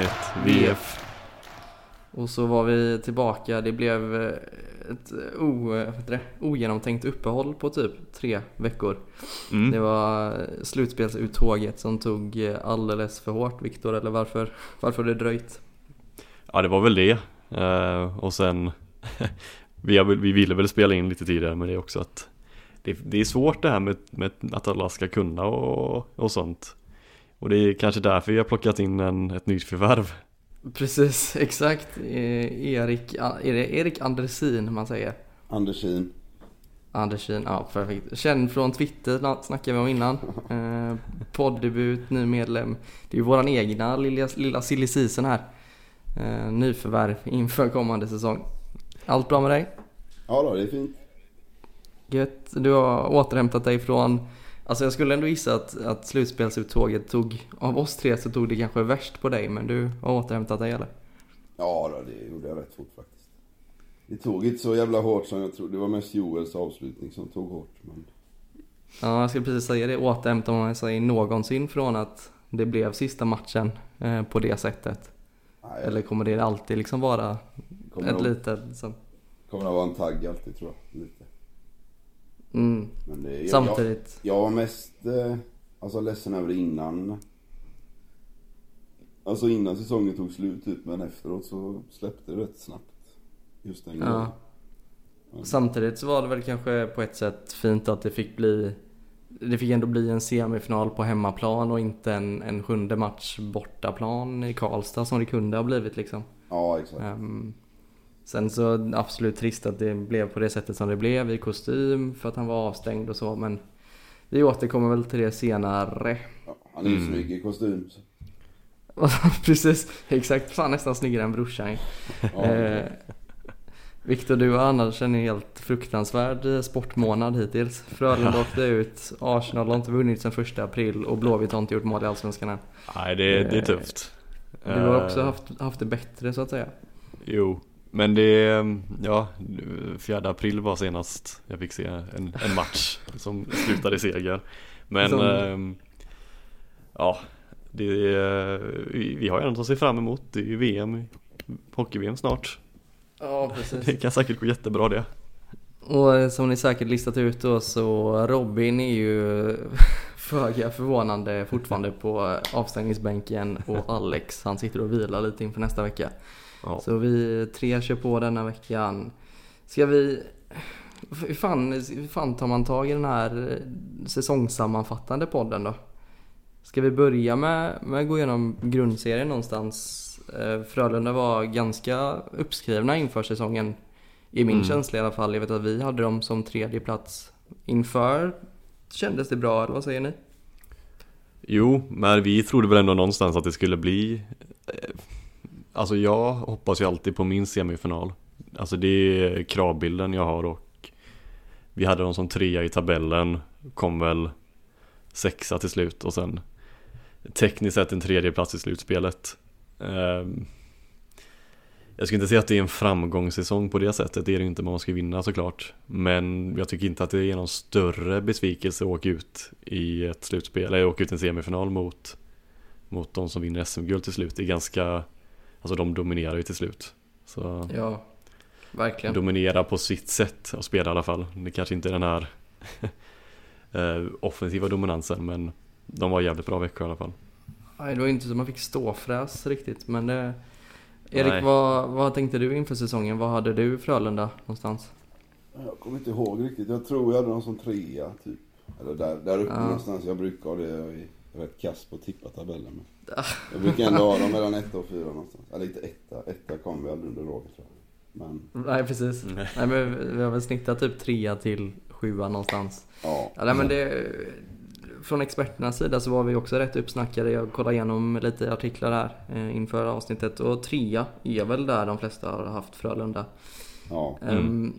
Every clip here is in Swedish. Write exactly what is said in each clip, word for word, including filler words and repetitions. ett V F. Och så var vi tillbaka. Det blev ett o, det, ogenomtänkt uppehåll på typ tre veckor. Mm. Det var slutspelsuttåget som tog alldeles för hårt, Viktor, eller varför, varför det dröjt? Ja, det var väl det. Uh, och sen, vi, vi ville väl spela in lite tidigare, men det är också att det, det är svårt det här med, med att alla ska kunna och, och sånt. Och det är kanske därför jag plockat in en, ett nytt förvärv. Precis, exakt. Erik, är det Erik Andersin man säger? Andersin. Andersin, ja, perfekt. Känd från Twitter, snackade vi om innan. Eh, poddebut, ny medlem. Det är ju våran egna lilla, lilla silly season här. Eh, nyförvärv inför kommande säsong. Allt bra med dig? Ja då, det är fint. Gött, du har återhämtat dig från... Alltså jag skulle ändå gissa att, att slutspelsuttåget tog, av oss tre så tog det kanske värst på dig, men du har återhämtat dig eller? Ja då, det gjorde jag rätt fort faktiskt. Det tog inte så jävla hårt som jag trodde, det var mest Joels avslutning som tog hårt. Men... Ja, jag skulle precis säga det, återhämtar man sig någonsin från att det blev sista matchen eh, på det sättet? Nej, eller kommer det alltid liksom vara ett nog, litet... Som... Kommer det vara en tagg alltid tror jag, lite. Mm. Men det, jag, samtidigt jag, jag var mest eh, alltså ledsen över det innan. Alltså innan säsongen tog slut typ, men efteråt så släppte det rätt snabbt. Just den ja. Mm. Samtidigt så var det väl kanske på ett sätt fint att det fick bli, det fick ändå bli en semifinal på hemmaplan och inte en, en sjunde match bortaplan i Karlstad som det kunde ha blivit liksom. Ja, exakt. um, Sen så absolut trist att det blev på det sättet som det blev i kostym för att han var avstängd och så, men vi återkommer väl till det senare. Ja, han är ju snygg i kostym. Precis, exakt. Fan, nästan snyggare än brorsan. Ja, eh, Viktor, du och annars är en helt fruktansvärd sportmånad hittills. Frölunda åkte ut, Arsenal har inte vunnit sedan första april och Blåvitt har inte gjort mål i Allsvenskan än. Nej, det, det är tufft. Eh, du har också haft, haft det bättre så att säga. Jo. Men det, ja, fjärde april var senast jag fick se en, en match som slutade i seger. Men som... ähm, ja, det, vi, vi har ju något att se fram emot. Det är ju V M, hockey-V M snart. Ja, precis. Det kan säkert gå jättebra det. Och som ni säkert listat ut då, så Robin är ju föga förvånande fortfarande på avstängningsbänken. Och Alex, han sitter och vilar lite inför nästa vecka. Ja. Så vi tre kör på denna veckan. Ska vi... Hur fan, fan tar man tag i den här säsongssammanfattande podden då? Ska vi börja med, med att gå igenom grundserien någonstans? Frölunda var ganska uppskrivna inför säsongen. I min mm. känsla i alla fall. Jag vet att vi hade dem som tredje plats inför. Kändes det bra, eller vad säger ni? Jo, men vi trodde väl ändå någonstans att det skulle bli... Alltså jag hoppas ju alltid på min semifinal. Alltså det är kravbilden jag har, och vi hade dem som trea i tabellen, kom väl sexa till slut och sen tekniskt sett en tredje plats i slutspelet. Jag skulle inte säga att det är en framgångssäsong på det sättet, det är det inte, man ska vinna såklart. Men jag tycker inte att det är någon större besvikelse att åka ut i ett slutspel, eller åka ut en semifinal mot, mot de som vinner S M-guld till slut. Det är ganska... Alltså de dominerar ju till slut. Så ja, verkligen. Dominera på sitt sätt att spela i alla fall. Det kanske inte är den här offensiva dominansen, men de var jävligt bra veckor i alla fall. Nej, det var inte så man fick ståfräs riktigt. Men det... Erik, vad, vad tänkte du inför säsongen? Vad hade du Frölunda någonstans? Jag kommer inte ihåg riktigt. Jag tror jag hade någon som trea typ. Eller där, där uppe ja. någonstans. Jag brukar ha det... Rätt kast på tippatabellen. Jag brukar ändå ha dem mellan ett och fyra någonstans. Eller inte etta, etta kom vi aldrig under låget tror jag. Men... Nej precis, nej. Nej, men vi har väl snittat typ trea till sjua någonstans. Ja. Ja, nej, men det, från experternas sida så var vi också rätt uppsnackade. Jag kollade igenom lite artiklar här eh, inför avsnittet. Och trea är väl där de flesta har haft Frölunda. Ja. Mm. Um,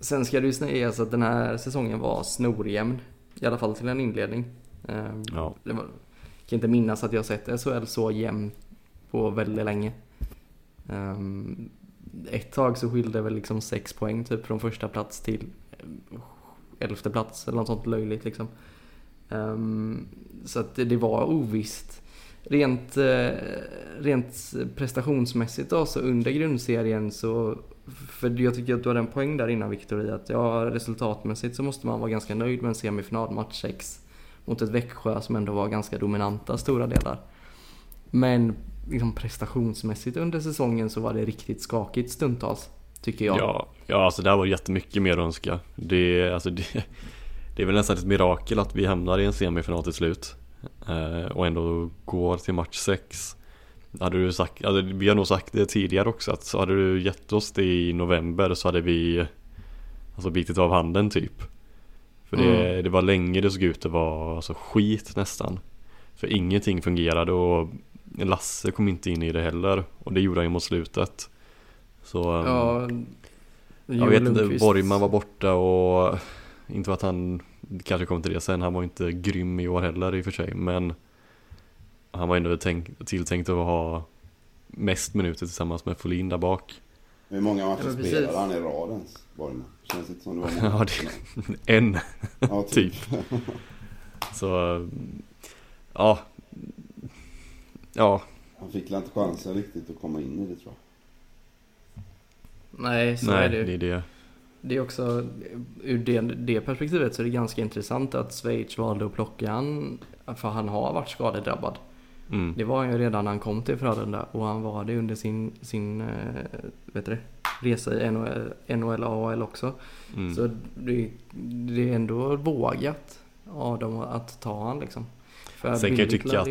sen ska det ju sägas att den här säsongen var snorjämn. I alla fall till en inledning. Um, ja. Jag kan inte minnas att jag sett S H L så jämnt på väldigt länge. um, Ett tag så skilde väl liksom sex poäng typ från första plats till elfte plats eller något sånt löjligt liksom. um, Så att det, det var ovisst. rent, rent prestationsmässigt då, så under grundserien så, för jag tycker att du hade en poäng där innan, Victor, i att ja, resultatmässigt så måste man vara ganska nöjd med en semifinal, match sex mot ett Växjö som ändå var ganska dominanta stora delar. Men liksom prestationsmässigt under säsongen så var det riktigt skakigt stundtals, tycker jag. Ja, ja alltså det här var jättemycket mer att önska. Det, alltså det, det är väl nästan ett mirakel att vi hamnar i en semifinal till slut eh, och ändå går till match sex. Hade du sagt, hade, vi har nog sagt det tidigare också, att så hade du gett oss det i november så hade vi alltså bitit av handen typ. För det, mm. det var länge det såg ut att vara alltså, skit nästan. För ingenting fungerade och Lasse kom inte in i det heller. Och det gjorde han ju mot slutet. Så ja, jag vet inte, Borgman var borta och inte för att han kanske kom till det sen. Han var inte grym i år heller i och för sig. Men han var ändå tänkt, tilltänkt att ha mest minuter tillsammans med Folin där bak. Hur många matcher ja, spelade han i radens, Borgman? Känns inte som det var många. Ja, det, en ja, typ. typ. Så ja. Ja. Han fick inte chansen riktigt att komma in i det, tror jag. Nej, så Nej, är det, det är det. Det är också ur det, det perspektivet så är det ganska intressant att Schweiz valde att plocka han, för han har varit skadedrabbad. Mm. Det var han ju redan när han kom till Frölunda, och han var det under sin sin vet du, resa i N H L A H L också. Mm. Så det, det är ändå vågat av dem att ta han liksom. För sen kan jag tycka att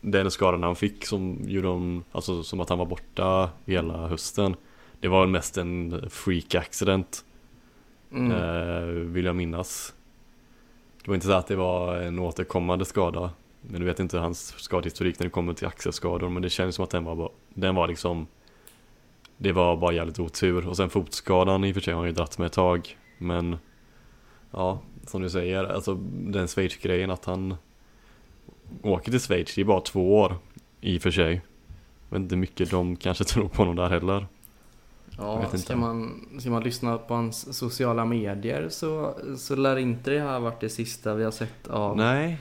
den skadan han fick som gjorde dem, alltså som att han var borta hela hösten, det var mest en freak accident. Mm. eh, vill jag minnas. Det var inte så att det var en återkommande skada, men du vet inte hans skadhistorik när det kommer till axelskador, men det känns som att den var, den var liksom, det var bara jävligt otur. Och sen fotskadan i och för sig har ju dratt med ett tag, men ja, som du säger, alltså den Schweiz-grejen att han åker till Schweiz, det är bara två år i och för sig. Men inte mycket de kanske tror på honom där heller. Ja, ska man, ska man lyssna på hans sociala medier så, så lär inte det här varit det sista vi har sett av, Nej.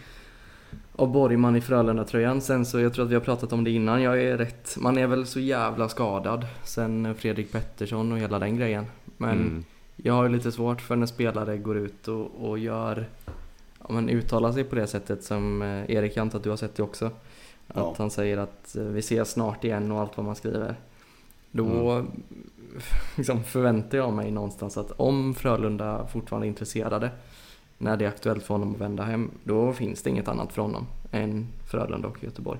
av Borgman i Frölunda-tröjan. Sen så, jag tror att vi har pratat om det innan, jag är rätt, man är väl så jävla skadad sen Fredrik Pettersson och hela den grejen. Men mm. jag har ju lite svårt för när spelare går ut och, och gör... Om man uttalar sig på det sättet som Erik, antar att du har sett det också, att ja. han säger att vi ses snart igen och allt vad man skriver. Då mm. liksom förväntar jag mig någonstans att om Frölunda fortfarande är intresserade när det är aktuellt för honom att vända hem, då finns det inget annat för honom än Frölunda och Göteborg.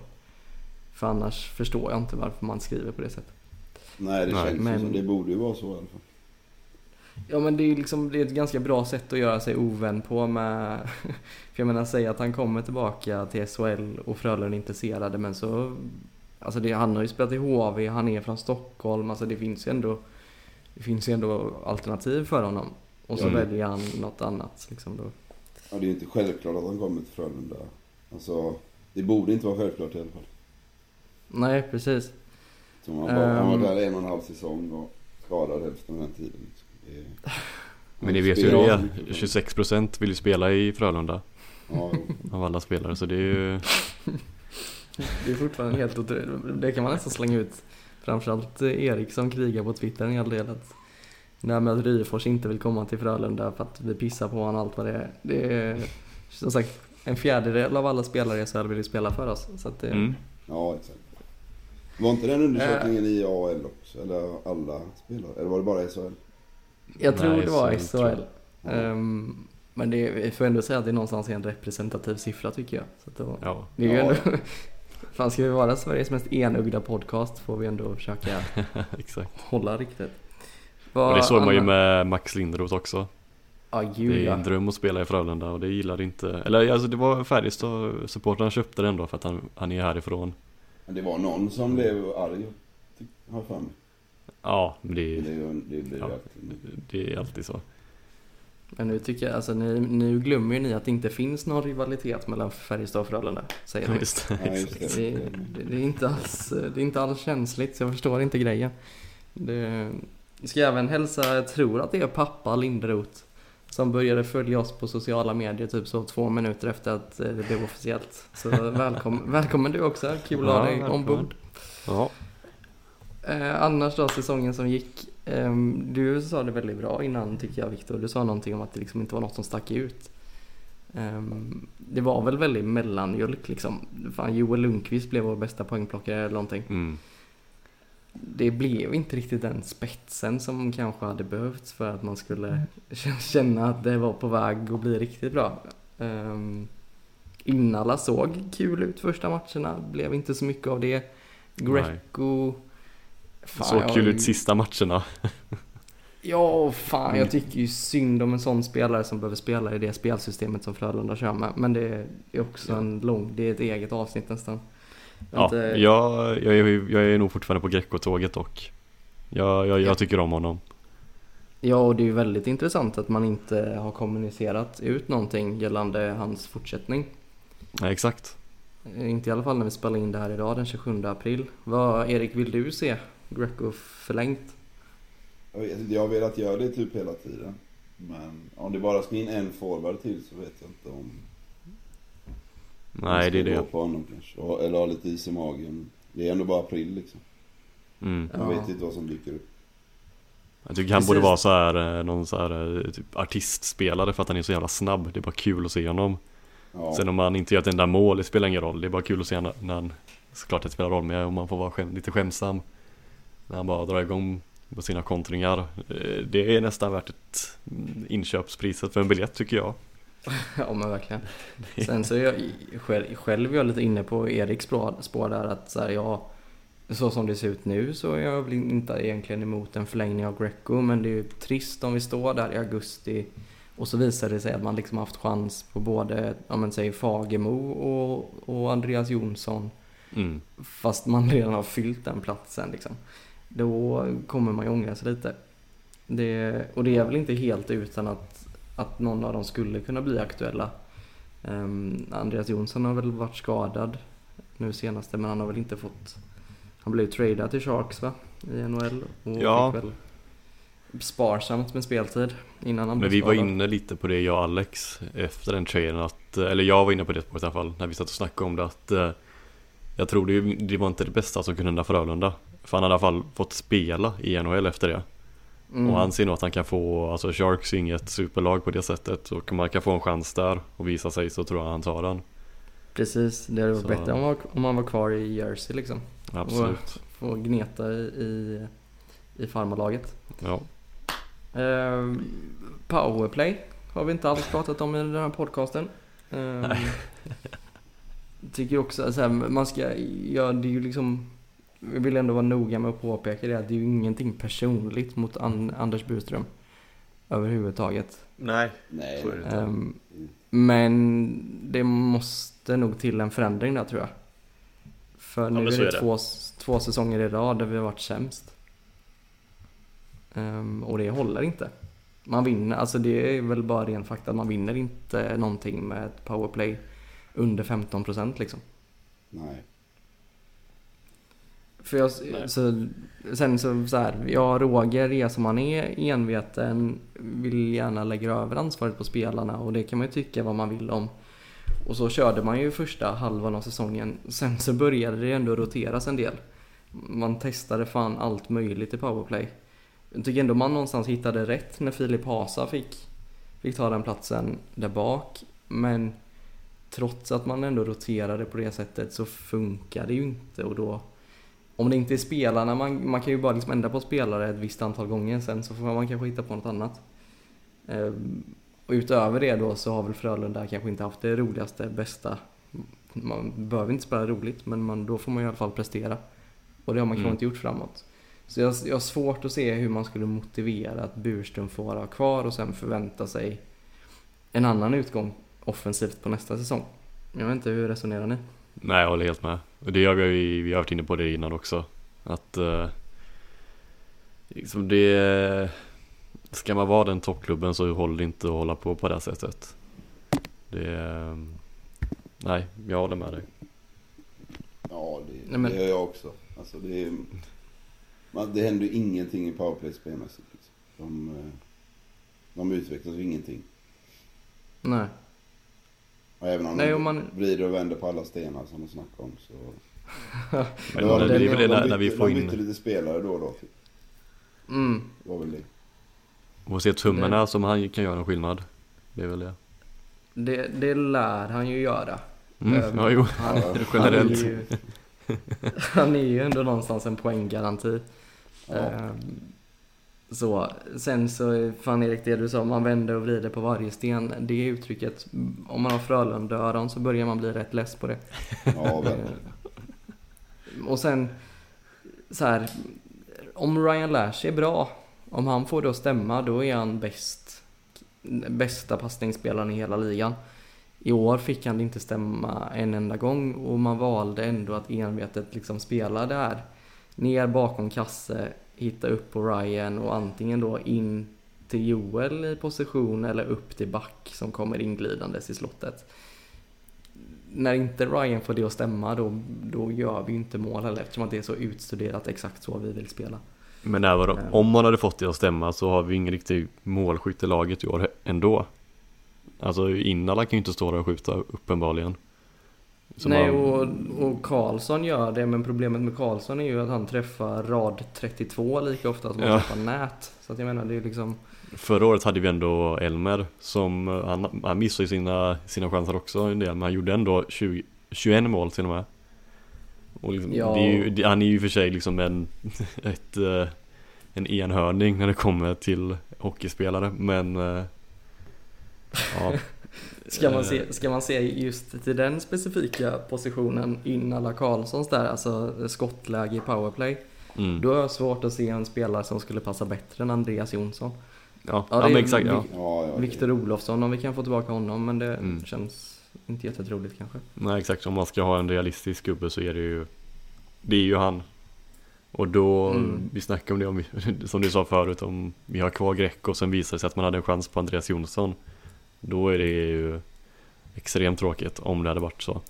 För annars förstår jag inte varför man skriver på det sättet. Nej, det känns men... som det borde ju vara så i alla fall. Ja, men det är, liksom, det är ett ganska bra sätt att göra sig ovän på med, för jag menar, säga att han kommer tillbaka till S H L och Frölunda är intresserade, men så, alltså det, han har ju spelat i H V, han är från Stockholm, alltså det finns ju ändå, det finns ju ändå alternativ för honom, och så ja, väljer han något annat liksom då. Ja, det är ju inte självklart att han kommer till Frölunda, alltså det borde inte vara självklart i alla fall. Nej, precis. Så man bara, um, han var där en och en halv säsong och skadade hälften av den tiden liksom. Men ni vet ju det, tjugosex procent vill ju spela i Frölunda ja. av alla spelare, så det är ju det är fortfarande helt otroligt. Det kan man nästan slänga ut, framförallt Erik som krigar på Twitter en hel del, att när med att Ryfors inte vill komma till Frölunda för att vi pissar på honom, allt vad det är. Det är som sagt en fjärdedel av alla spelare så vill ju spela för oss, så att det... mm. Ja, exakt. Var inte den undersökningen äh... i A L också, eller alla spelare, eller var det bara S H L? Jag tror Nej, det var S H L. Um, men det är, får ändå säga att det är någonstans en representativ siffra, tycker jag. Så att det var, ja. det är ju ändå, ja. Fan, ska vi vara Sveriges mest enögda podcast får vi ändå försöka Exakt. hålla riktigt. Var, och det såg man ju med Max Lindroth också. Ah, gud, det är en dröm att spela i Frölunda, och det gillade inte... Eller alltså, det var Färjestad supportrarna köpte den då för att han, han är härifrån. Men det var någon som blev arg, har fan. Ja, men det, det, det, det, ja, det är alltid så. Men nu tycker jag, alltså, nu, nu glömmer ju ni att det inte finns någon rivalitet mellan Färjestad och Frölunda, säger ja, just det. Ja, just det. Det, det, det är inte alls, det är inte alls känsligt, så jag förstår inte grejen. Det, jag ska även hälsa, jag tror att det är pappa Lindroth som började följa oss på sociala medier typ så två minuter efter att det blev officiellt. Så välkommen, välkommen du också. Kul att ha dig ombord. Ja. Eh, annars då, säsongen som gick. Eh, du sa det väldigt bra innan, tycker jag, Victor. Du sa någonting om att det liksom inte var något som stack ut. Eh, det var väl väldigt mellanmjölk liksom. Fan, Joel Lundqvist blev vår bästa poängplockare eller någonting. Mm. Det blev inte riktigt den spetsen som kanske hade behövts för att man skulle känna att det var på väg att bli riktigt bra. Um, Innala såg kul ut första matcherna. Blev inte så mycket av det. Greco... Fan, såg jag... kul ut sista matcherna. Ja, fan. Jag tycker ju synd om en sån spelare som behöver spela i det spelsystemet som Frölunda kör med. Men det är också en lång... Det är ett eget avsnitt nästan. Ja, inte... jag, jag, är, jag är nog fortfarande på Greco-tåget och jag, jag, jag tycker om honom. Ja, och det är ju väldigt intressant att man inte har kommunicerat ut någonting gällande hans fortsättning. Nej, exakt. Inte i alla fall när vi spelar in det här idag den tjugosjunde april. Vad, Erik, vill du se Greco förlängt? Jag har velat göra det typ hela tiden. Men om det bara ska in en forward till så vet jag inte om... Nej, det är det. På honom, kanske. Eller ha lite is i magen. Det är ändå bara april liksom. Mm. Jag vet inte vad som dyker upp. Jag tycker han Precis. borde vara så här, någon så här typ artistspelare, för att han är så jävla snabb. Det är bara kul att se honom. Ja. Sen om han inte gör ett enda mål, det spelar ingen roll. Det är bara kul att se när han, såklart det spelar roll, men om man får vara skäm, lite skämsam när han bara drar igång på sina kontringar. Det är nästan värt ett inköpspriset för en biljett, tycker jag. Ja, men verkligen. Sen så är jag själv, själv jag är lite inne på Eriks spår där, att så här, jag, så som det ser ut nu så är jag väl inte egentligen emot en förlängning av Greco, men det är ju trist om vi står där i augusti och så visar det sig att man liksom haft chans på både, om man säger, Fagemo och, och Andreas Jonsson, mm. fast man redan har fyllt den platsen liksom. Då kommer man ju ångra sig lite. Det, och det är väl inte helt utan att att någon av dem skulle kunna bli aktuella. Um, Andreas Jonsson har väl varit skadad nu senaste, men han har väl inte fått... Han blev ju tradad till Sharks, va? I N H L. Och ja. Fick väl sparsamt med speltid innan han blev... Men vi skadad. Var inne lite på det, jag och Alex, efter den traden. Att, eller jag var inne på det på ett fall, när vi satt och snackade om det. Att, eh, jag tror det, det var inte det bästa som kunde hända för Frölunda. För han hade i alla fall fått spela i N H L efter det. Mm. Och han ser nog att han kan få, alltså Sharks är inget superlag på det sättet, och man kan få en chans där och visa sig, så tror jag han tar den. Precis, det hade varit så bättre om man, om man var kvar i Jersey liksom. Absolut. Och få gneta i, i farmalaget. Ja. Eh, Powerplay har vi inte alls pratat om i den här podcasten. Eh, Nej. Tycker också så här, man ska, ja, det är ju liksom... Jag vill ändå vara noga med att påpeka det, att det är ju ingenting personligt mot An- Anders Burström överhuvudtaget. Nej, nej. Um, men det måste nog till en förändring där, tror jag. För ja, nu är det, är det två, två säsonger i rad där vi har varit sämst. Um, och det håller inte. Man vinner, alltså det är väl bara ren fakta, man vinner inte någonting med ett powerplay under femton procent liksom. Nej. För jag, så, sen så, så här, jag Roger är som han är, enveten, vill gärna lägga över ansvaret på spelarna, och det kan man ju tycka vad man vill om. Och så körde man ju första halvan av säsongen, sen så började det ändå roteras en del. Man testade fan allt möjligt i powerplay. Jag tycker ändå man någonstans hittade rätt när Filip Hasa fick, fick ta den platsen där bak, men trots att man ändå roterade på det sättet så funkar det ju inte, och då... Om det inte är spelarna, man, man kan ju bara liksom ändra på spelare ett visst antal gånger, sen så får man kanske hitta på något annat. Ehm, och utöver det då så har väl Frölunda kanske inte haft det roligaste, bästa. Man behöver inte spela roligt, men man, då får man i alla fall prestera. Och det har man mm. kanske inte gjort framåt. Så jag, jag har svårt att se hur man skulle motivera att Burström får vara kvar och sen förvänta sig en annan utgång offensivt på nästa säsong. Jag vet inte, hur resonerar ni? Nej, jag håller helt med. Och det har vi, vi har varit inne på det innan också. Att eh, liksom det, ska man vara den toppklubben så håller det inte att hålla på på det här sättet. Det, eh, nej, jag håller med dig. Ja, det, nej, men... det gör jag också. Alltså det, man, det händer ju ingenting i powerplay-spelmässigt. Liksom. De, De utvecklas ju ingenting. Nej. Och även om Nej, de man... vrider och vänder på alla stenar som de snackar om. Så... det var det, det, det, det, det, det när vi får in... De bytte lite spelare då och då. Mm. Det var väl det. Och se tummarna det... som han kan göra en skillnad. Det är väl det. Det, det lär han ju göra. Mm. Um, ja, jo. Han, han, är ju, han är ju ändå någonstans en poänggaranti. Ja. Um, så. Sen så, fan Erik, det du sa, man vänder och vrider på varje sten. Det uttrycket, om man har Frölunda-öron så börjar man bli rätt less på det. Ja, um, och sen, så här, om Ryan Lash är bra, om han får det att stämma, då är han bäst. Bästa passningsspelaren i hela ligan. I år fick han inte stämma en enda gång, och man valde ändå att envetet liksom spela där ner bakom kasse, hitta upp på Ryan och antingen då in till Joel i position eller upp till back som kommer inglidandes i slottet. När inte Ryan får det att stämma, då, då gör vi inte mål heller, eftersom att det är så utstuderat exakt så vi vill spela. Men även om man hade fått det att stämma så har vi ingen riktig målskytt i laget i år ändå. Alltså Innala kan ju inte stå där och skjuta uppenbarligen. Så Nej, man... och, och Karlsson gör det, men problemet med Karlsson är ju att han träffar rad trettiotvå lika ofta som han ja. träffar nät. Så att jag menar, det är liksom... Förra året hade vi ändå Elmer som, han, han missade ju sina, sina chanser också en del, men han gjorde ändå tjugo, tjugoett mål till och med. Och liksom, ja. det är ju, han är ju för sig liksom en, ett, en enhörning när det kommer till hockeyspelare, men ja. ska, man se, ska man se just till den specifika positionen in alla Karlssons där, alltså skottläge i powerplay, mm. då är det svårt att se en spelare som skulle passa bättre än Andreas Jonsson. Ja, ja, det ja, är exakt, vi, ja. Viktor Olofsson, om vi kan få tillbaka honom, men det mm. känns inte jättetroligt kanske. Nej, exakt. Om man ska ha en realistisk gubbe så är det ju det är ju han. Och då, mm. vi snackar om det om, som du sa förut, om vi har kvar Greco och sen visar det sig att man hade en chans på Andreas Jonsson, då är det ju extremt tråkigt om det hade varit så.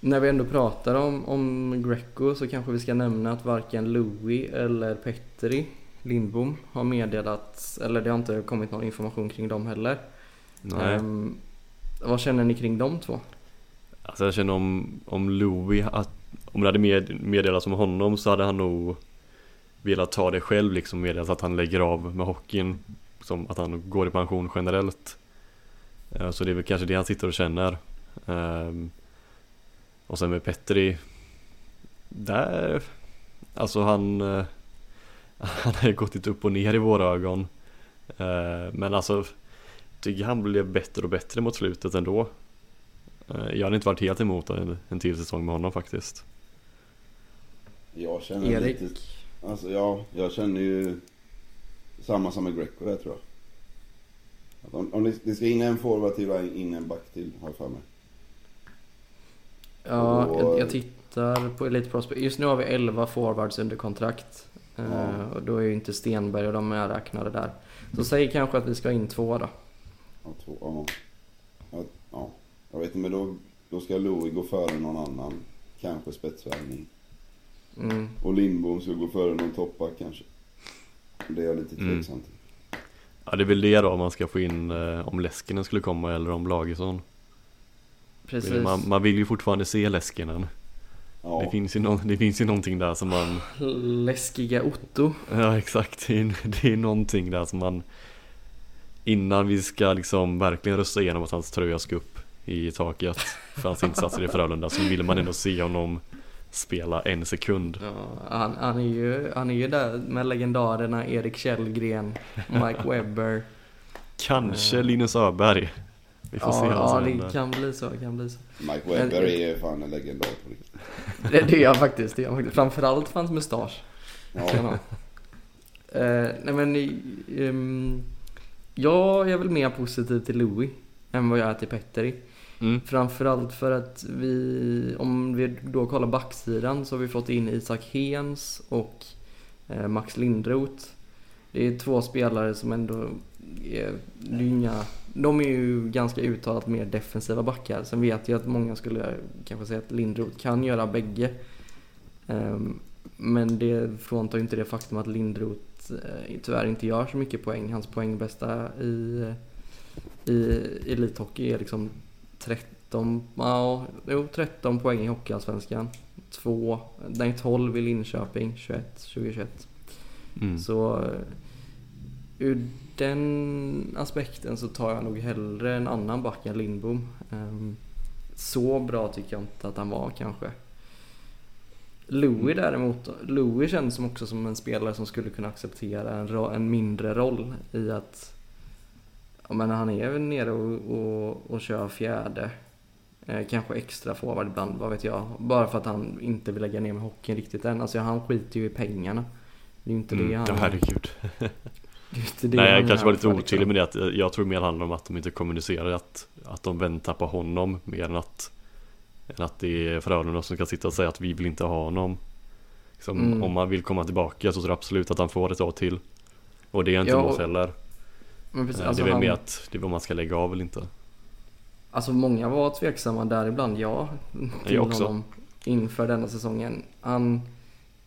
När vi ändå pratar om, om Greco så kanske vi ska nämna att varken Louis eller Petteri Lindbohm har meddelat, eller det har inte kommit någon information kring dem heller. Nej. Um, Vad känner ni kring de två? Alltså jag känner om, om Louis, att om det hade med, meddelats om honom så hade han nog velat ta det själv, liksom meddelas att han lägger av med hockeyn, som att han går i pension generellt. Så det är väl kanske det han sitter och känner. Och sen med Petteri där, alltså han han har gått lite upp och ner i våra ögon. Men alltså han blev bättre och bättre mot slutet ändå. Jag hade inte varit helt emot en, en till säsong med honom faktiskt. Jag känner Erik. Lite, alltså ja, jag känner ju samma som med Greco där, tror jag. Att om, om ni, ni ska in en forward till och in en back till, har jag för mig. Ja, och, jag, jag tittar på Elite Prospect. Just nu har vi elva forwards under kontrakt. Ja. Uh, och då är ju inte Stenberg och de är räknade där. Så säg kanske att vi ska in två då. Ja, två, ja. Ja, ja. Jag vet inte, men då, då ska Louis gå före någon annan. Kanske spetsvärvning. Mm. Och Lindbohm ska gå före någon toppar kanske. Det är jag lite tveksam till. Mm. Ja, det är väl det då, om man ska få in eh, om Läskinen skulle komma eller om Lagesson. Precis. Man, man vill ju fortfarande se Läskinen. Ja. Det finns ju någon, det finns ju någonting där som man... Läskiga Otto. Ja, exakt. Det är, det är någonting där som man... Innan vi ska liksom verkligen rösta igenom att hans tröja ska upp i taket för hans insatser i Frölunda, så vill man ändå se honom spela en sekund. Ja, han, han, är ju, han är ju där med legendarerna Erik Källgren, Mike Webber. Kanske mm. Linus Öberg. Vi får ja, se ja det händer. kan bli så, kan bli så. Mike Webber Men, är ju fan en legendar. Det, det är faktiskt. Det är faktiskt. Framförallt fanns mustasch. Ja. uh, nej men... Um, Jag är väl mer positiv till Louis än vad jag är till Petteri. Mm. Framförallt för att vi, om vi då kollar backsidan, så har vi fått in Isak Hens och eh, Max Lindroth. Det är två spelare som ändå är lynga. De är ju ganska uttalat mer defensiva backar. Sen vet jag att många skulle kanske säga att Lindroth kan göra bägge. Um, Men det fråntar ju inte det faktum att Lindroth eh, tyvärr inte gör så mycket poäng. Hans poängbästa i, i elithockey är liksom tretton, ja, jo, tretton poäng i hockeyallsvenskan. Två, den tolv i Linköping, tjugoett, tjugoett. Mm. Så ur den aspekten så tar jag nog hellre en annan back än Lindbohm. Um, så bra tycker jag inte att han var kanske. Louis däremot, Louis känns som också som en spelare som skulle kunna acceptera en, ro, en mindre roll i att jag menar, han är väl nere och, och, och kör fjärde. Eh, kanske extra forward ibland, vad vet jag. Bara för att han inte vill lägga ner med hockeyn riktigt än. Alltså han skiter ju i pengarna. Det är ju inte mm, det han... Ja, herregud. Det det Nej, jag kanske var lite otydlig med det. Att jag tror mer handlar om att de inte kommunicerar att, att de väntar på honom mer än att, än att det är Frölunda som kan sitta och säga att vi vill inte ha honom. Liksom, mm. Om man vill komma tillbaka så tror jag absolut att han får ett år till. Och det är inte ja, något heller. Men precis, det är alltså väl han... med att det är vad man ska lägga av eller inte. Alltså många var tveksamma där ibland, ja. Till jag också. Honom inför denna säsongen. Han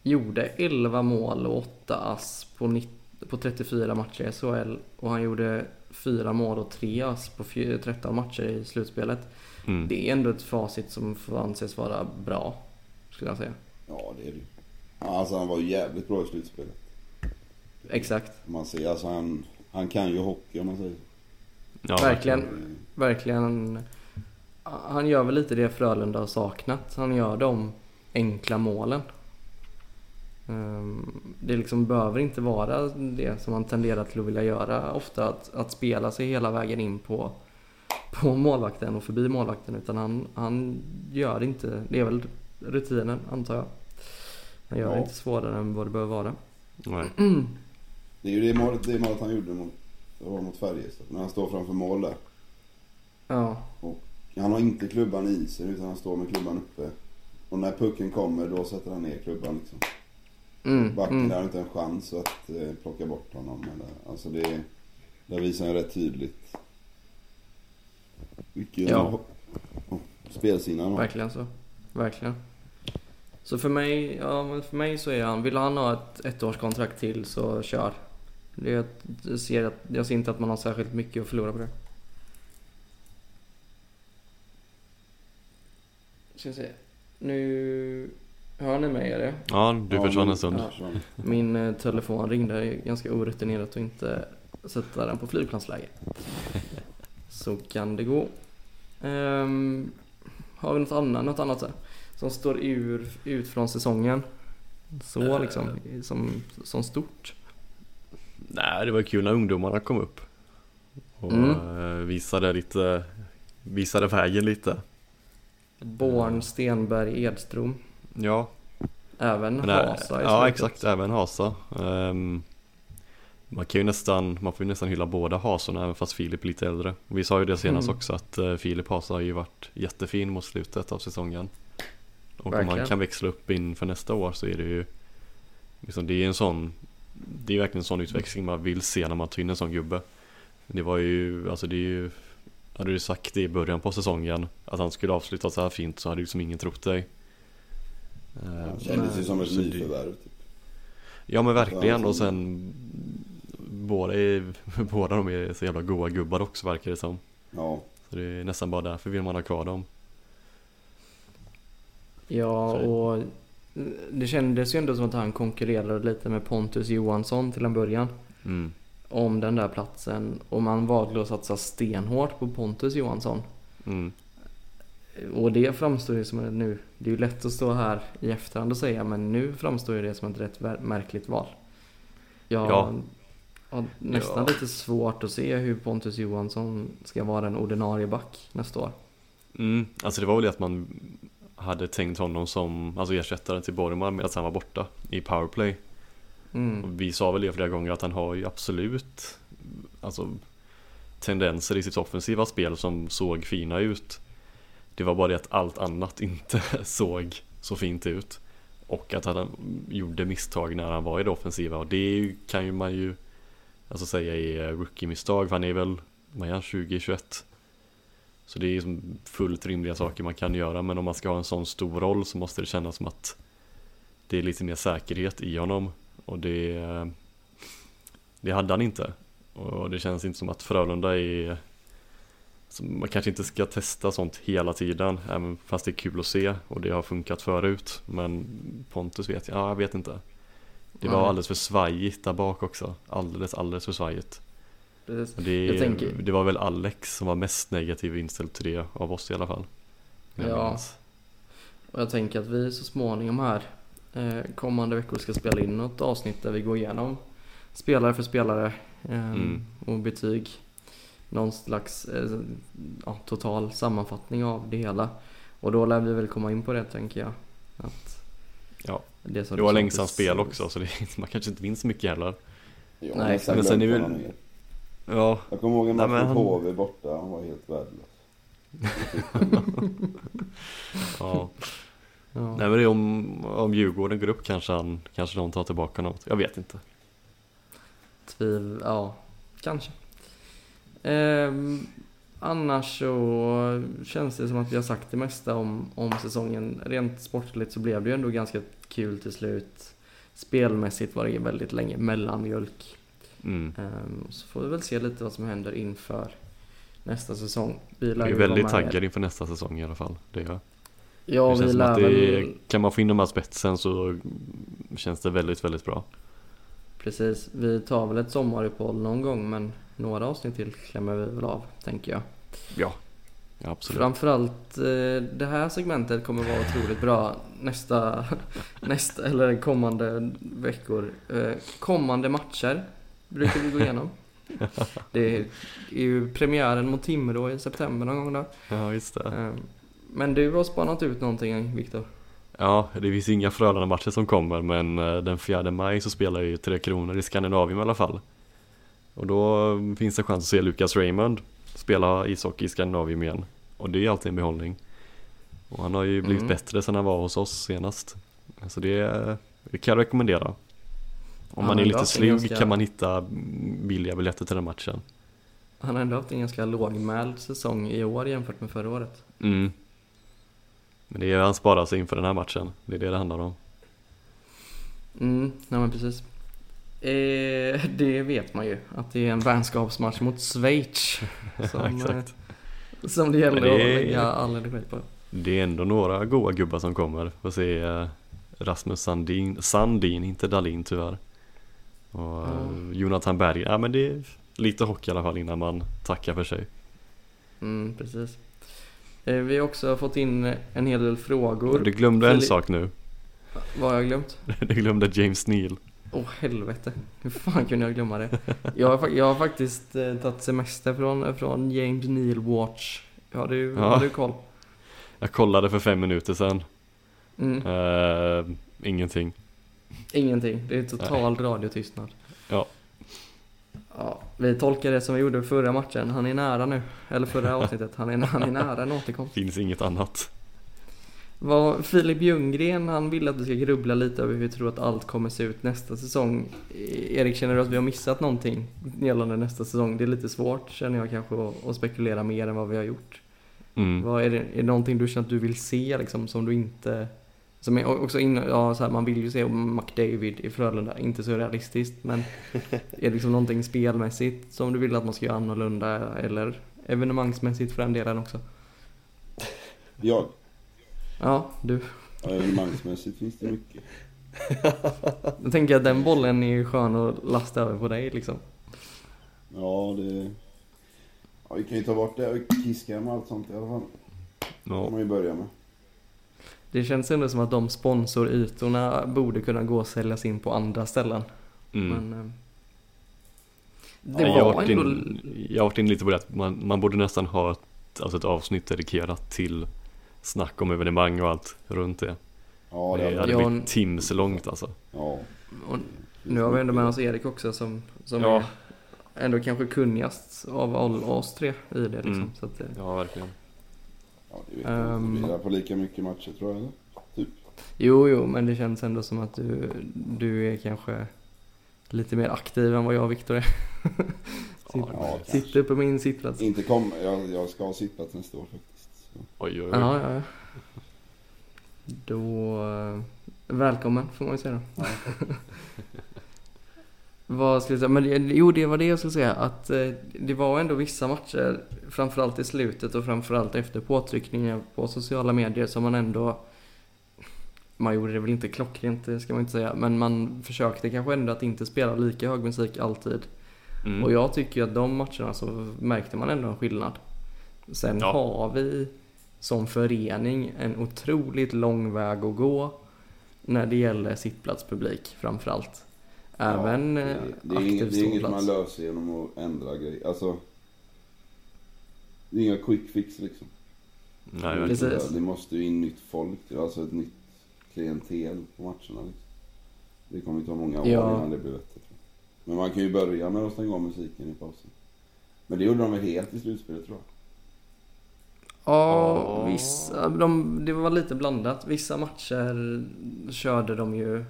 gjorde elva mål och åtta ass på nitton på trettiofyra matcher i S H L och han gjorde fyra mål och tre ass på tretton matcher i slutspelet. Mm. Det är ändå ett facit som får anses vara bra, skulle jag säga. Ja, det är det. Alltså han var jävligt bra i slutspelet. Exakt. Man ser, alltså han, han kan ju hockey om man säger. Ja, verkligen, verkligen. verkligen. Han gör väl lite det Frölunda har saknat. Han gör de enkla målen. Det liksom behöver inte vara det som man tenderar till att vilja göra ofta, att, att spela sig hela vägen in på, på målvakten och förbi målvakten, utan han, han gör inte, det är väl rutinen antar jag, han gör ja. inte svårare än vad det behöver vara. Nej. Mm. Det är ju det målet, det målet han gjorde mot, mot Färjestad när han står framför mål där ja. och han har inte klubban i sig utan han står med klubban uppe och när pucken kommer då sätter han ner klubban liksom. Mm, Backen mm. har inte en chans att eh, plocka bort honom eller, alltså det, det visar jag rätt tydligt vilken ja. oh, spelsinne han har. Verkligen så Verkligen Så för mig, ja, men för mig så är han, vill han ha ett ettårskontrakt till så kör det, jag, ser att, jag ser inte att man har särskilt mycket att förlora på det. Ska jag se. Nu... Hör ni mig, är det? Ja, du försvann en stund. Min telefon ringde ganska orutinerat och inte sätta den på flygplansläge. Så kan det gå. Um, har vi något annat, något annat så, som står ur, ut från säsongen? Så liksom, som, som stort? Nej, det var kul när ungdomarna kom upp. Och mm. visade, lite, visade vägen lite. Born, Stenberg, Edström. Ja. Även men, Hasa. Ja, exakt, även Hasa. Um, man kan ju nästan man får ju nästan hylla båda Hasorna även fast Filip är lite äldre. Vi sa ju det senast mm. också att uh, Filip Hasa har ju varit jättefin mot slutet av säsongen. Och verkligen. Om man kan växla upp in för nästa år så är det ju liksom, det är en sån det är verkligen en sån utväxling man vill se när man tar in en sån gubbe. Det var ju alltså det är ju hade du sagt det i början på säsongen att han skulle avsluta så här fint så hade ju liksom ingen trott dig. Han kändes ju som ett nyförvärv typ. Ja men verkligen. Och sen båda, är, båda de är så jävla goa gubbar också verkar det som. Ja. Så det är nästan bara därför vill man ha kvar dem. Ja så. Och det kändes ju ändå som att han konkurrerade lite med Pontus Johansson till en början mm. om den där platsen. Och man valde att satsa stenhårt på Pontus Johansson. Mm. Och det framstår ju som nu, det är ju lätt att stå här i efterhand och säga, men nu framstår ju det som ett rätt märkligt val. Jag ja. har nästan ja. lite svårt att se hur Pontus Johansson ska vara en ordinarie back nästa år. Mm, alltså det var väl det att man hade tänkt honom som alltså ersättare till Borgman medan han var borta i powerplay. Mm. Och vi sa väl det flera gånger att han har ju absolut alltså, tendenser i sitt offensiva spel som såg fina ut. Det var bara det att allt annat inte såg så fint ut. Och att han gjorde misstag när han var i det offensiva. Och det kan ju man ju alltså säga är rookie-misstag. För han är väl tjugo tjugoett. Så det är ju fullt rimliga saker man kan göra. Men om man ska ha en sån stor roll så måste det kännas som att det är lite mer säkerhet i honom, och det, det hade han inte. Och det känns inte som att Frölunda är, man kanske inte ska testa sånt hela tiden, även fast det är kul att se och det har funkat förut. Men Pontus vet jag, ja, jag vet inte. Det var alldeles för svajigt där bak också. Alldeles, alldeles för svajigt. Det, tänker... det var väl Alex som var mest negativ inställd till det av oss i alla fall. Ja. Och jag tänker att vi så småningom här kommande veckor ska spela in något avsnitt där vi går igenom spelare för spelare mm. och betyg. Någon slags ja, total sammanfattning av det hela. Och då lär vi väl komma in på det, tänker jag. Att ja. Det, det var länge sedan spel också, så det, man kanske inte minns så mycket heller. Ja, nej, exakt. Men sen är väl... Vill... Ja. Jag kommer ihåg en match med H V borta, han var helt värdelös. ja. ja. Nej, men det är om, om Djurgården går upp kanske, han, kanske de tar tillbaka något. Jag vet inte. Tvivel, ja. Kanske. Eh, annars så känns det som att vi har sagt det mesta om, om säsongen. Rent sportligt så blev det ju ändå ganska kul till slut. Spelmässigt var det väldigt länge mellanmjölk. Mm. Eh, så får vi väl se lite vad som händer inför nästa säsong. Vi, vi är väldigt taggade inför nästa säsong i alla fall. Det är ja, det vi lär det, väl... Kan man få in de här spetsen så känns det väldigt, väldigt bra. Precis, vi tar väl ett sommaruppehåll någon gång, men några avsnitt till klämmer vi väl av, tänker jag. Ja, absolut. Framförallt det här segmentet kommer vara otroligt bra nästa, nästa eller kommande veckor. Kommande matcher brukar vi gå igenom. Det är ju premiären mot Timrå i september någon gång då. Ja, just det. Men du har spannat ut någonting, Viktor. Ja, det finns inga Frölunda-matcher som kommer, men den fjärde maj så spelar ju Tre Kronor i Skandinavien i alla fall. Och då finns det chans att se Lucas Raymond spela ishockey i Skandinavien igen. Och det är alltid en behållning. Och han har ju blivit mm. bättre sedan han var hos oss senast. Så alltså det, det kan jag rekommendera. Om man är lite slug ganska... kan man hitta billiga biljetter till den matchen. Han har ändå haft en ganska lågmäld säsong i år jämfört med förra året. Mm. Men det är han sparar sig inför den här matchen. Det är det det handlar om. Mm, nej men precis. Eh, det vet man ju. Att det är en vänskapsmatch mot Schweiz. Som, exakt. Eh, som det gäller det är, att lägga all energi på. Det är ändå några goa gubbar som kommer. Får se eh, Rasmus Sandin, Sandin, inte Dahlin tyvärr. Och mm. Jonathan Berg. Ja, men det är lite hockey i alla fall innan man tackar för sig. Mm, precis. Vi har också fått in en hel del frågor. Du glömde Filip... en sak nu. Vad har jag glömt? Du glömde James Neal. Åh, oh, helvete. Hur fan kunde jag glömma det? Jag har, jag har faktiskt eh, tagit semester från, från James Neal Watch. Har du, ja. Har du koll? Jag kollade för fem minuter sedan. Mm. Uh, ingenting. Ingenting. Det är total Nej. Radiotystnad. Ja. Ja, vi tolkar det som vi gjorde förra matchen. Han är nära nu. Eller förra avsnittet. Han är, han är nära en återkomst. Finns inget annat. Vad Filip Ljunggren, han vill att vi ska grubbla lite över hur vi tror att allt kommer se ut nästa säsong. Erik, känner du att vi har missat någonting gällande nästa säsong? Det är lite svårt, känner jag kanske, att spekulera mer än vad vi har gjort. Mm. Vad är, det, är det någonting du känner att du vill se liksom, som du inte... Som är också in, ja, så här, man vill ju se McDavid i Frölunda, inte så realistiskt, men är det liksom någonting spelmässigt som du vill att man ska göra annorlunda, eller evenemangsmässigt för den delen också? Jag? Ja, du. Ja, evenemangsmässigt finns det mycket. Jag tänker att den bollen är ju skön att lasta över på dig liksom. Ja, det... Ja, vi kan ju ta bort det och kiska med allt sånt i alla fall. Ja. Det kan vi börja med. Det känns ändå som att de sponsorytorna borde kunna gå och säljas in på andra ställen. Mm. Men, det ja, var jag, har ändå... in, jag har varit in lite på det att man, man borde nästan ha ett, alltså ett avsnitt dedikerat till snack om evenemang och allt runt det. Ja, det hade, det hade blivit en... tims långt alltså. Ja. Och nu har vi ändå med oss Erik också som, som ja. är ändå kanske kunnigast av all, oss tre i det. Liksom. Mm. Så att, ja, verkligen. Ja, det vet jag inte. Vi är på lika mycket matcher tror jag, eller? Typ. Jo, jo, men det känns ändå som att du, du är kanske lite mer aktiv än vad jag och Viktor är. Sitt, ja, sitter uppe på min sittplats. Inte kom, jag, jag ska ha sittplatsen står faktiskt. Så. Oj, oj, oj. Aha, ja, ja. Då Välkommen får man ju säga då. Vad skulle jag säga? Men, jo, det var det jag skulle säga. Att eh, det var ändå vissa matcher, framförallt i slutet och framförallt efter påtryckningar på sociala medier, som man ändå... Man gjorde det väl inte klockrent, ska man inte säga. Men man försökte kanske ändå att inte spela lika hög musik alltid. Mm. Och jag tycker att de matcherna så märkte man ändå en skillnad. Sen ja. har vi som förening en otroligt lång väg att gå när det gäller sittplatspublik framförallt. Även ja, det, det är aktiv ståplats. Det är inget man löser genom att ändra grejer. Alltså, det är inga quick fix liksom. Nej, det, precis. Det måste ju in nytt folk, alltså ett nytt klientel på matcherna liksom. Det kommer ju ta många år ja. innan det blir bättre. Men man kan ju börja med att stänga av musiken i pausen. Men det gjorde de väl helt i slutspelet, tror jag. Ja, oh. vissa, de, det var lite blandat. Vissa matcher körde de ju.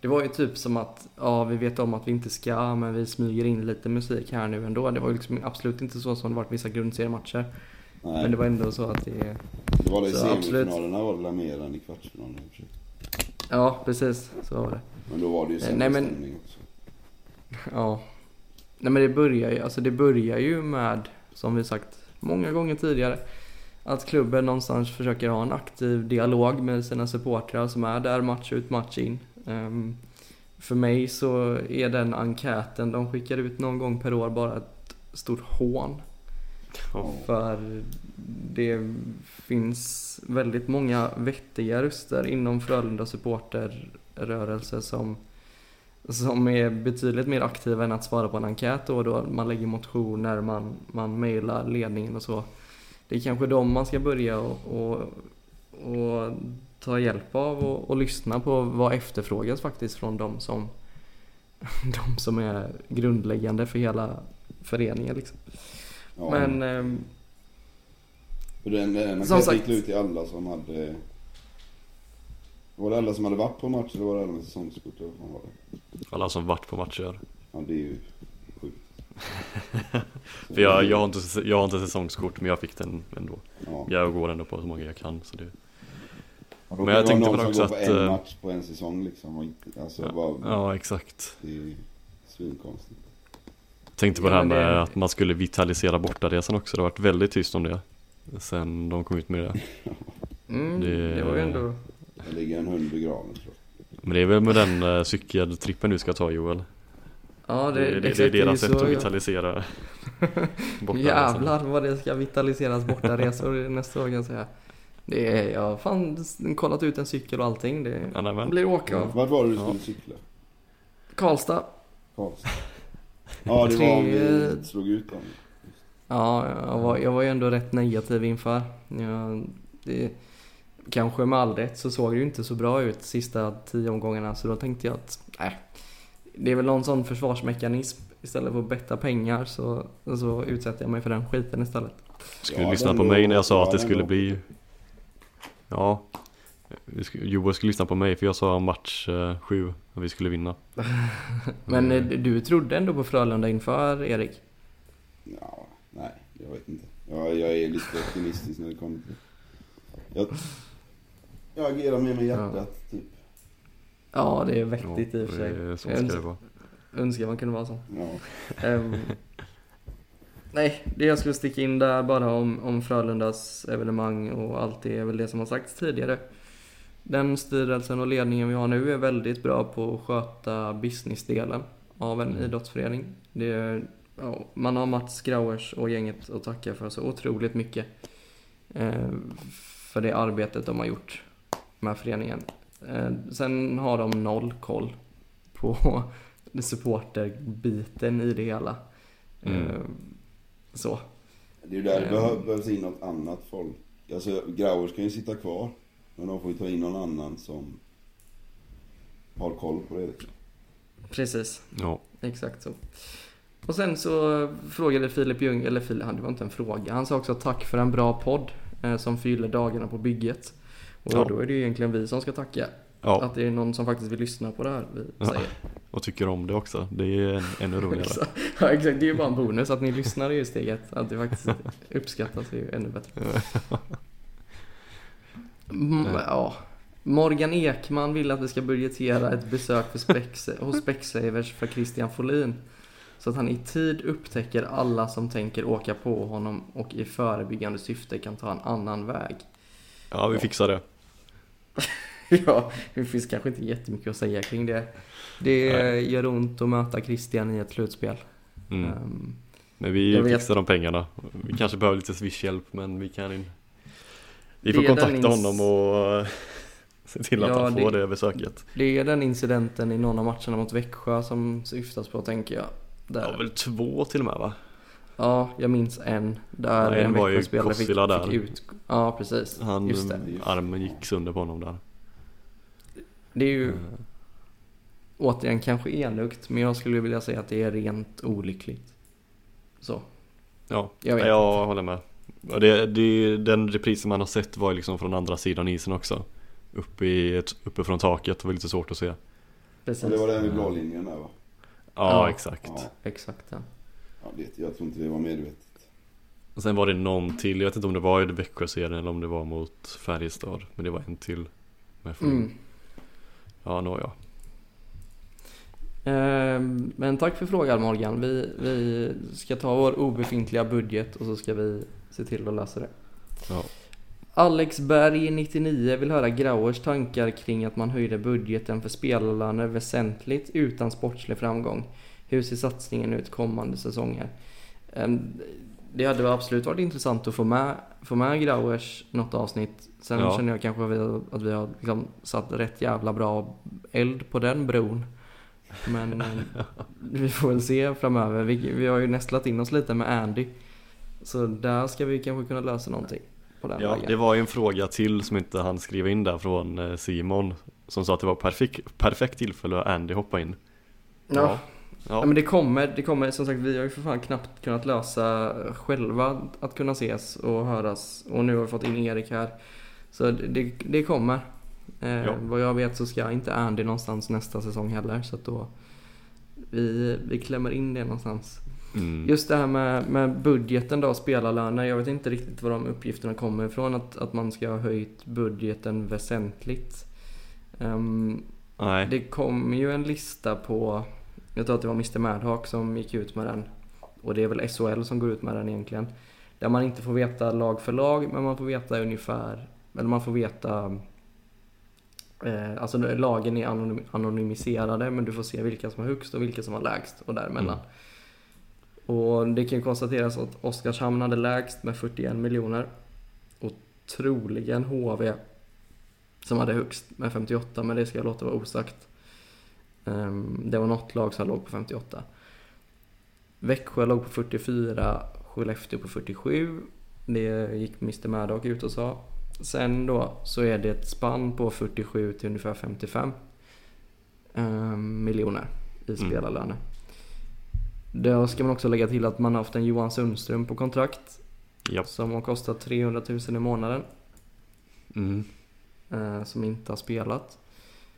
Det var ju typ som att ja, vi vet om att vi inte ska, men vi smyger in lite musik här nu ändå. Det var ju liksom absolut inte så som det varit vissa grundseriematcher. Nej. Men det var ändå så att det... Det var det i semifinalerna, var det där mer än i kvartsfinalen. Ja, precis. Så var det. Men då var det ju sämre stämning också. Ja. Nej, men det börjar ju, alltså det börjar ju med, som vi sagt många gånger tidigare, att klubben någonstans försöker ha en aktiv dialog med sina supportrar som är där match ut, match in. Um, för mig så är den enkäten de skickar ut någon gång per år bara ett stort hån. Oh. För det finns väldigt många vettiga röster inom Frölunda supporterrörelse som, som är betydligt mer aktiva än att svara på en enkät. Och då man lägger motioner, man, man mejlar ledningen och så. Det är kanske de man ska börja och, och, och ta hjälp av och, och lyssna på vad efterfrågas faktiskt från de som, de som är grundläggande för hela föreningen liksom. Ja, men ehm, den, den man kan sagt, ut till alla som hade, var det alla som hade varit på matcher, eller var det alla med säsongskort? Alla som varit på matcher. Ja, det är ju sjukt. För jag, jag, har inte, jag har inte säsongskort, men jag fick den ändå. Ja. Jag går ändå på så många jag kan, så det... Ja, men jag tänkte på också att... På en match på en säsong liksom, och inte, alltså, ja, bara, ja, exakt. Det är svinkonstigt. Tänkte på ja, det här med det... att man skulle vitalisera bortaresan också. Det har varit väldigt tyst om det sen de kom ut med det. Mm, det... det var ju ändå... Det ligger en hund i graven, tror jag. Men det är väl med den uh, cykeltrippen du ska ta, Joel? Ja, det, det, det, exakt, det är deras det är sätt så, att vitalisera ja. bortaresan. Jävlar vad det ska vitaliseras bortaresor nästa år, kan jag säga. Det är, jag har fan kollat ut en cykel och allting. Det ja, blir åka av. Vart var det du skulle ja. cykla? Karlstad. Karlstad. Ja, det var vi slog ut dem. Ja, jag var, jag var ju ändå rätt negativ inför. Jag, det, kanske med all rätt så såg det ju inte så bra ut sista tio omgångarna. Så då tänkte jag att nej, det är väl någon sån försvarsmekanism. Istället för att betta pengar så, så utsätter jag mig för den skiten istället. Skulle ja, lyssna på mig när jag sa att det skulle bli... Ja, Joel skulle lyssna på mig för jag sa match sju och vi skulle vinna. Men mm. du trodde ändå på Frölunda inför, Erik? Ja, nej, jag vet inte. Jag, jag är lite optimistisk när det kommer till jag, jag agerar med mig hjärtat, ja. typ. Ja, det är vettigt ja, i och för sig. Det, så ska jag det vara. Önskar man kunde vara så. Ja. um, Nej, det jag skulle sticka in där bara om, om Frölundas evenemang och allt det är väl det som har sagts tidigare. Den styrelsen och ledningen vi har nu är väldigt bra på att sköta businessdelen av en mm. idrottsförening. Det är, ja, man har Mats Grauers och gänget att tacka för så otroligt mycket eh, för det arbetet de har gjort med föreningen. Eh, sen har de noll koll på supporterbiten i det hela. Mm. Eh, Så. Det är ju där det behövs, behövs in något annat folk. Alltså Grauers kan ju sitta kvar, men de får ju ta in någon annan som har koll på det. Precis. Ja. Exakt så. Och sen så frågade Filip Ljung, eller Filip, han det var inte en fråga. Han sa också tack för en bra podd eh, som fyller dagarna på bygget. Och ja. då är det ju egentligen vi som ska tacka. Ja. Att det är någon som faktiskt vill lyssna på det här vi ja. säger. Och tycker om det också. Det är en, ännu roligare. Ja, exakt. Det är ju bara en bonus att ni lyssnar i steget. Att det faktiskt uppskattas är ju ännu bättre. Mm, ja. Morgan Ekman vill att vi ska budgetera ett besök för Specs- hos Specsavers för Christian Folin, så att han i tid upptäcker alla som tänker åka på honom och i förebyggande syfte kan ta en annan väg. Ja, vi fixar det. Ja, det finns kanske inte jättemycket att säga kring det. Det Nej. Gör ont att möta Christian i ett slutspel. Mm. Um, men vi fixar de pengarna. Vi kanske behöver lite swishhjälp, men vi kan in... Vi får kontakta ins... honom och se till att ja, han får det, det besöket. Det är den incidenten i någon av matcherna mot Växjö som syftas på, tänker jag. Där. Ja, väl två till och med, va? Ja, jag minns en. Där ja, en, en var ju Kossila där. Ut... Ja, precis. Han, just det, just. Armen gick sönder på honom där. Det är ju mm. återigen kanske enlukt, men jag skulle vilja säga att det är rent olyckligt. Så. Ja, jag, vet jag inte. håller med. Och det, det, den repris som man har sett var liksom från andra sidan isen också. Uppe, i ett, uppe från taket, det var lite svårt att se. Precis. Det var den vid blå linjen där, va? Ja, ja. exakt. Ja. Exakt ja. Ja, det, jag tror inte det var medvetet. Och sen var det någon till, jag vet inte om det var i Växjö-serien eller om det var mot Färjestad, men det var en till med från. Mm. Ja, nå ja. Eh, men tack för frågan, Morgan. Vi, vi ska ta vår obefintliga budget och så ska vi se till att lösa det. Ja. Alex Berg nittionio vill höra Grauers tankar kring att man höjde budgeten för spelarlöner väsentligt utan sportslig framgång. Hur ser satsningen ut kommande säsonger? Eh, det hade absolut varit intressant att få med, få med Grauers något avsnitt. Sen ja. känner jag kanske att vi har, att vi har liksom satt rätt jävla bra eld på den bron. Men vi får väl se framöver. Vi, vi har ju nästlat in oss lite med Andy. Så där ska vi kanske kunna lösa någonting på den ja, vägen. Det var ju en fråga till som inte han skrev in där från Simon. Som sa att det var perfekt, perfekt tillfälle att Andy hoppa in. Ja. Ja. Ja. Ja, men det kommer, det kommer, som sagt, vi har ju för fan knappt kunnat lösa själva att kunna ses och höras. Och nu har vi fått in Erik här. Så det, det kommer. Eh, ja. Vad jag vet så ska inte Andy någonstans nästa säsong heller. Så att då vi, vi klämmer in det någonstans. Mm. Just det här med, med budgeten då, spelarlöner. Jag vet inte riktigt var de uppgifterna kommer ifrån. Att, att man ska ha höjt budgeten väsentligt. Um, Nej. Det kom ju en lista på... Jag tror att det var mister Madhawk som gick ut med den. Och det är väl S H L som går ut med den egentligen. Där man inte får veta lag för lag, men man får veta ungefär... Eller man får veta... Eh, alltså lagen är anonym, anonymiserade, men du får se vilka som har högst och vilka som har lägst och däremellan. Mm. Och det kan konstateras att Oskarshamn hade lägst med fyrtioen miljoner. Och troligen H V som hade högst med femtioåtta, men det ska jag låta vara osagt. Det var något lag som låg på femtioåtta. Växjö låg på fyrtiofyra, Skellefteå på fyrtiosju. Det gick mister Madhawk ut och sa. Sen då så är det ett spann på fyrtiosju till ungefär femtiofem eh, miljoner i spelarlöner. Mm. Då ska man också lägga till att man har haft en Johan Sundström på kontrakt. Yep. Som har kostat trehundratusen i månaden. Mm. Eh, som inte har spelat.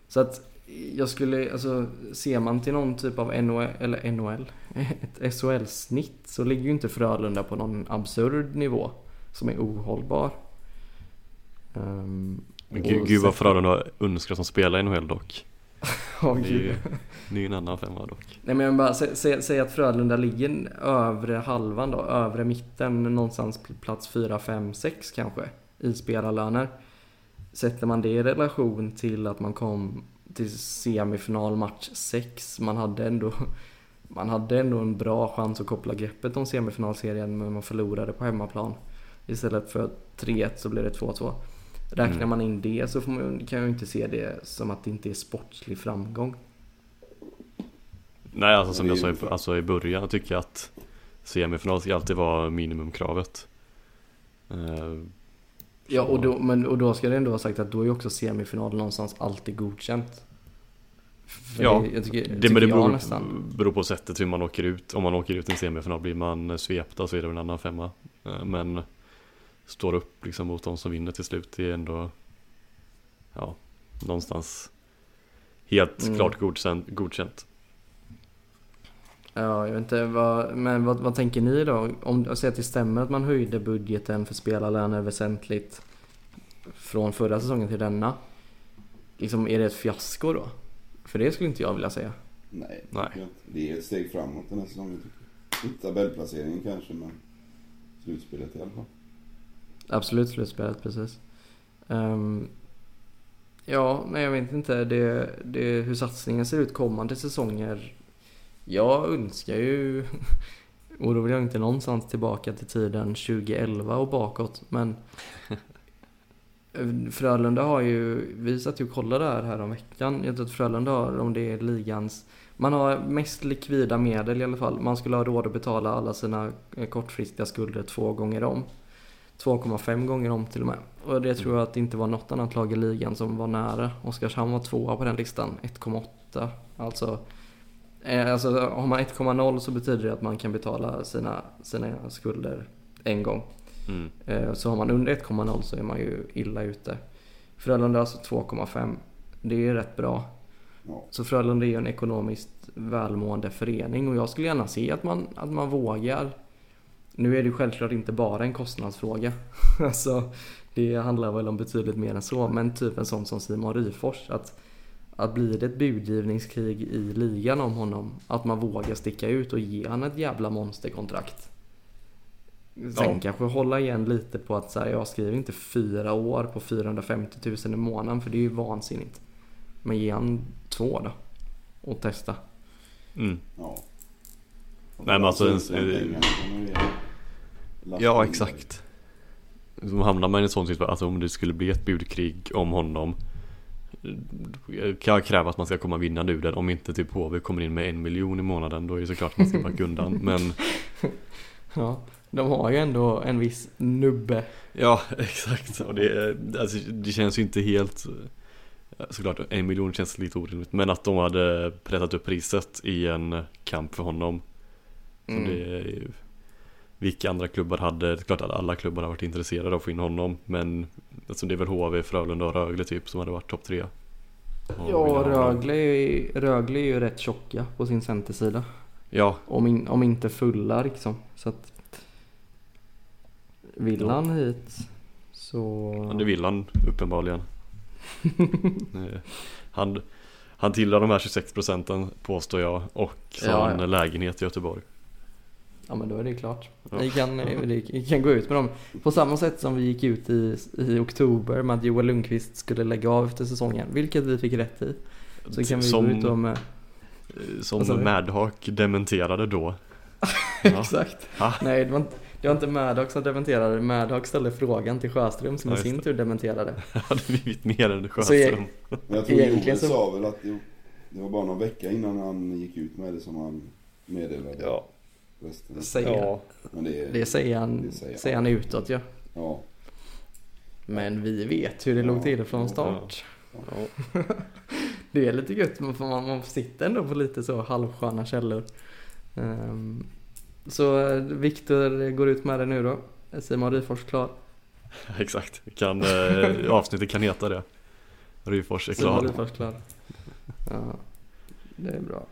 Så att jag skulle, alltså, ser man till någon typ av N H L, eller N H L, ett S H L-snitt, så ligger ju inte Frölunda på någon absurd nivå som är ohållbar. Um, G- gud vad Frölunda önskar som spelar i N H L dock. oh, det, är ju, det är ju en annan femma dock. Nej, men jag bara säga sä, sä att Frölunda ligger övre halvan då, övre mitten, någonstans plats fyra, fem, sex kanske i spelarlöner. Sätter man det i relation till att man kom till semifinalmatch sex, man hade ändå man hade ändå en bra chans att koppla greppet om semifinalserien, men man förlorade på hemmaplan. Istället för tre ett så blev det två två. Räknar mm. man in det så får man, kan jag inte se det som att det inte är sportslig framgång. Nej, alltså som jag sa i, alltså i början, jag tycker att semifinal ska alltid vara minimumkravet. Uh. Ja, och då, men, och då ska det ändå ha sagt att då är ju också semifinalen någonstans alltid godkänt. För ja, det, jag tycker, det, men det beror, beror på sättet hur man åker ut. Om man åker ut i en semifinal blir man svepta, så är det en annan femma. Men står upp liksom mot de som vinner till slut, det är ändå ja, någonstans helt mm. klart godkänt, godkänt. Ja, jag vet inte, vad, men vad, vad tänker ni då? Om jag säger att det stämmer att man höjde budgeten för spelarlöner väsentligt från förra säsongen till denna, liksom, är det ett fiasko då? För det skulle inte jag vilja säga. Nej, Nej. Det är ett steg framåt den här säsongen. Inte tabellplaceringen kanske, men slutspelet i alla fall. Absolut, slutspelet, precis. Um, ja, men jag vet inte det, det, hur satsningen ser ut kommande säsonger. Jag önskar ju, och då vill jag inte någonstans tillbaka till tiden tjugoelva och bakåt, men Frölunda har ju, vi satt ju och kollade där här om veckan, jag tror att Frölunda har, om det är ligans, man har mest likvida medel i alla fall, man skulle ha råd att betala alla sina kortfristiga skulder två gånger om, två komma fem gånger om till och med, och det tror jag att det inte var något annat lag i ligan som var nära. Oskarshamn var tvåa på den listan, ett komma åtta, alltså Alltså om man ett komma noll så betyder det att man kan betala sina, sina skulder en gång. Mm. Så har man under ett komma noll så är man ju illa ute. Frölunda är alltså två komma fem. Det är rätt bra. Ja. Så Frölunda är ju en ekonomiskt välmående förening, och jag skulle gärna se att man, att man vågar. Nu är det ju självklart inte bara en kostnadsfråga. Alltså, det handlar väl om betydligt mer än så. Men typ en sån som Simon Ryfors, att att blir det ett budgivningskrig i ligan om honom, att man vågar sticka ut och ge han ett jävla monsterkontrakt. Sen ja. kanske hålla igen lite på att så här, jag skriver inte fyra år på fyrahundrafemtio tusen i månaden, för det är ju vansinnigt. Men ge han två då och testa. Mm. Ja. Och nej, men alltså en, en, ja, exakt. Så hamnar man i en sån situation, alltså om det skulle bli ett budkrig om honom, kan jag kräva att man ska komma vinna nu den. Om inte typ H V kommer in med en miljon i månaden, då är det såklart att man ska packa undan. Men ja, de har ju ändå en viss nubbe. Ja, exakt. Och det, alltså, det känns ju inte helt, såklart en miljon känns lite orimligt, men att de hade pressat upp priset i en kamp för honom. Så mm. det, vilka andra klubbar hade, klart att alla klubbar har varit intresserade av att få in honom, men alltså det är väl H V, Frölunda och Rögle typ som hade varit topp tre. Och ja, Rögle är, Rögle är ju rätt tjocka på sin centersida. Ja. Om, in, om inte fulla liksom. Så att vill ja. han hit så... Ja, det vill han uppenbarligen. han, han tillhör de här tjugosex procenten påstår jag, och så ja, har han ja. lägenhet i Göteborg. Ja, men då är det klart. Vi kan, vi kan gå ut med dem. På samma sätt som vi gick ut i, i oktober med att Joel Lundqvist skulle lägga av efter säsongen, vilket vi fick rätt i. Så kan vi som, gå ut om... Som Madhawk dementerade då. Exakt. Ha? Nej, det var, inte, det var inte Madhawk som dementerade. Madhawk ställde frågan till Sjöström som ja, i sin tur dementerade. Det hade blivit mer än Sjöström. Jag, jag tror Joel så... sa väl att det, det var bara någon vecka innan han gick ut med det som han meddelade. Ja. Säger, ja, men det, är, det säger han, det säger, säger han utåt ja. ja. Men vi vet hur det ja. låg till från start. Ja. Ja. Det är lite gött, man får, man får sitta ändå på lite så halvsköna källor. Um, så Viktor går ut med det nu då. Simon Ryfors klar. Exakt. Kan eh, avsnittet kan heta det. Ryfors är klar. Ryfors klar. Ja. Det är bra.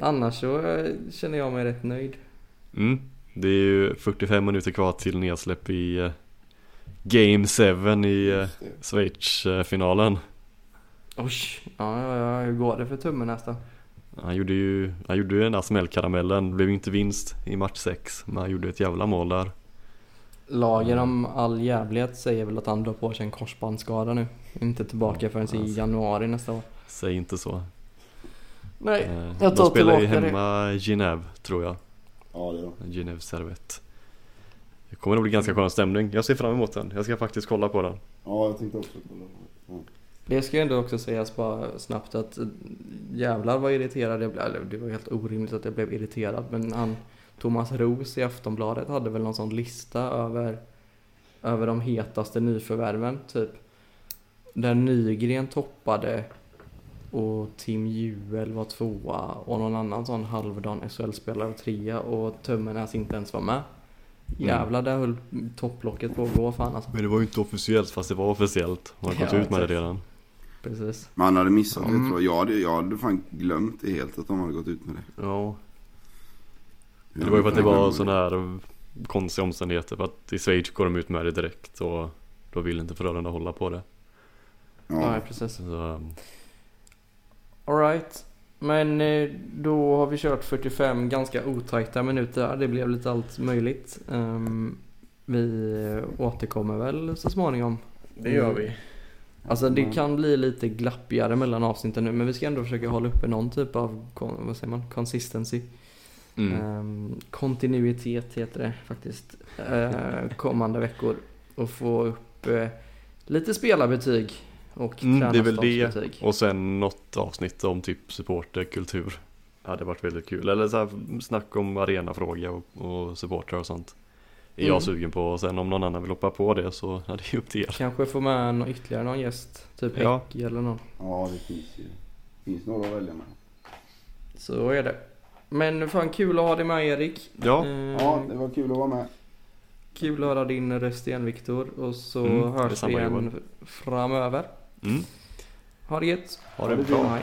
Annars så känner jag mig rätt nöjd. Mm. Det är ju fyrtiofem minuter kvar till nedsläpp i Game sju i Schweiz-finalen. Oj, ja, ja, ja. Hur går det för tummen nästan? Han gjorde ju han gjorde ju den där smällkaramellen. Det blev ju inte vinst i match sex, men han gjorde ett jävla mål där. Lagen om all jävlighet säger väl att han drar på sig en korsbandsskada nu. Inte tillbaka förrän alltså, i januari nästa år. Säg inte så. Nej, jag tar de spelar ju hemma det. Genève tror jag. Ja, det är det. Genève Servette. Det kommer att bli ganska skön stämning. Jag ser fram emot den. Jag ska faktiskt kolla på den. Ja, jag tänkte också kolla på den. Det ska ju ändå också sägas bara snabbt att jävlar var irriterad jag blev. Det var helt orimligt att jag blev irriterad, men han Thomas Roos i Aftonbladet hade väl någon sån lista över över de hetaste nyförvärven typ. Där Nygren toppade och Tim Juel var tvåa och någon annan sån halvdan S H L-spelare var trea och Tömmernas inte ens var med. Jävlar, där höll topplocket på att gå fan alltså. Men det var ju inte officiellt, fast det var officiellt. Man har gått ja, ut med det redan. Precis. Man hade missat mm. det tror jag. Jag hade, jag hade fan glömt det helt att de hade gått ut med det. Ja. Det var ju för att det var sådana här konstiga omständigheter, för att i Schweiz går de ut med det direkt och då vill inte Frölunda hålla på det. Ja, ja precis. Så. All right. Men då har vi kört fyrtiofem ganska otajta minuter. Det blev lite allt möjligt. Um, vi återkommer väl så småningom. Det gör vi. Alltså det kan bli lite glappigare mellan avsnitten nu. Men vi ska ändå försöka hålla uppe någon typ av, vad säger man, consistency. Mm. Um, kontinuitet heter det faktiskt. Uh, kommande veckor. Och få upp uh, lite spelarbetyg. Och mm, det är väl det. Och sen något avsnitt om typ supporterkultur. Det hade varit väldigt kul. Eller så här, snack om arenafråga och, och supportrar och sånt. Är mm. jag sugen på. Och sen om någon annan vill hoppa på det så är det ju upp till er. Kanske få med någon, ytterligare någon gäst. Typ ja. Häck eller någon. Ja, det finns ju. Det finns några att välja med. Så är det. Men fan kul att ha dig med, Erik. Ja, ehm, ja det var kul att vara med. Kul att höra din röst igen, Viktor. Och så mm, hörs vi igen framöver. Mm. Ha det gött. Ha det bra.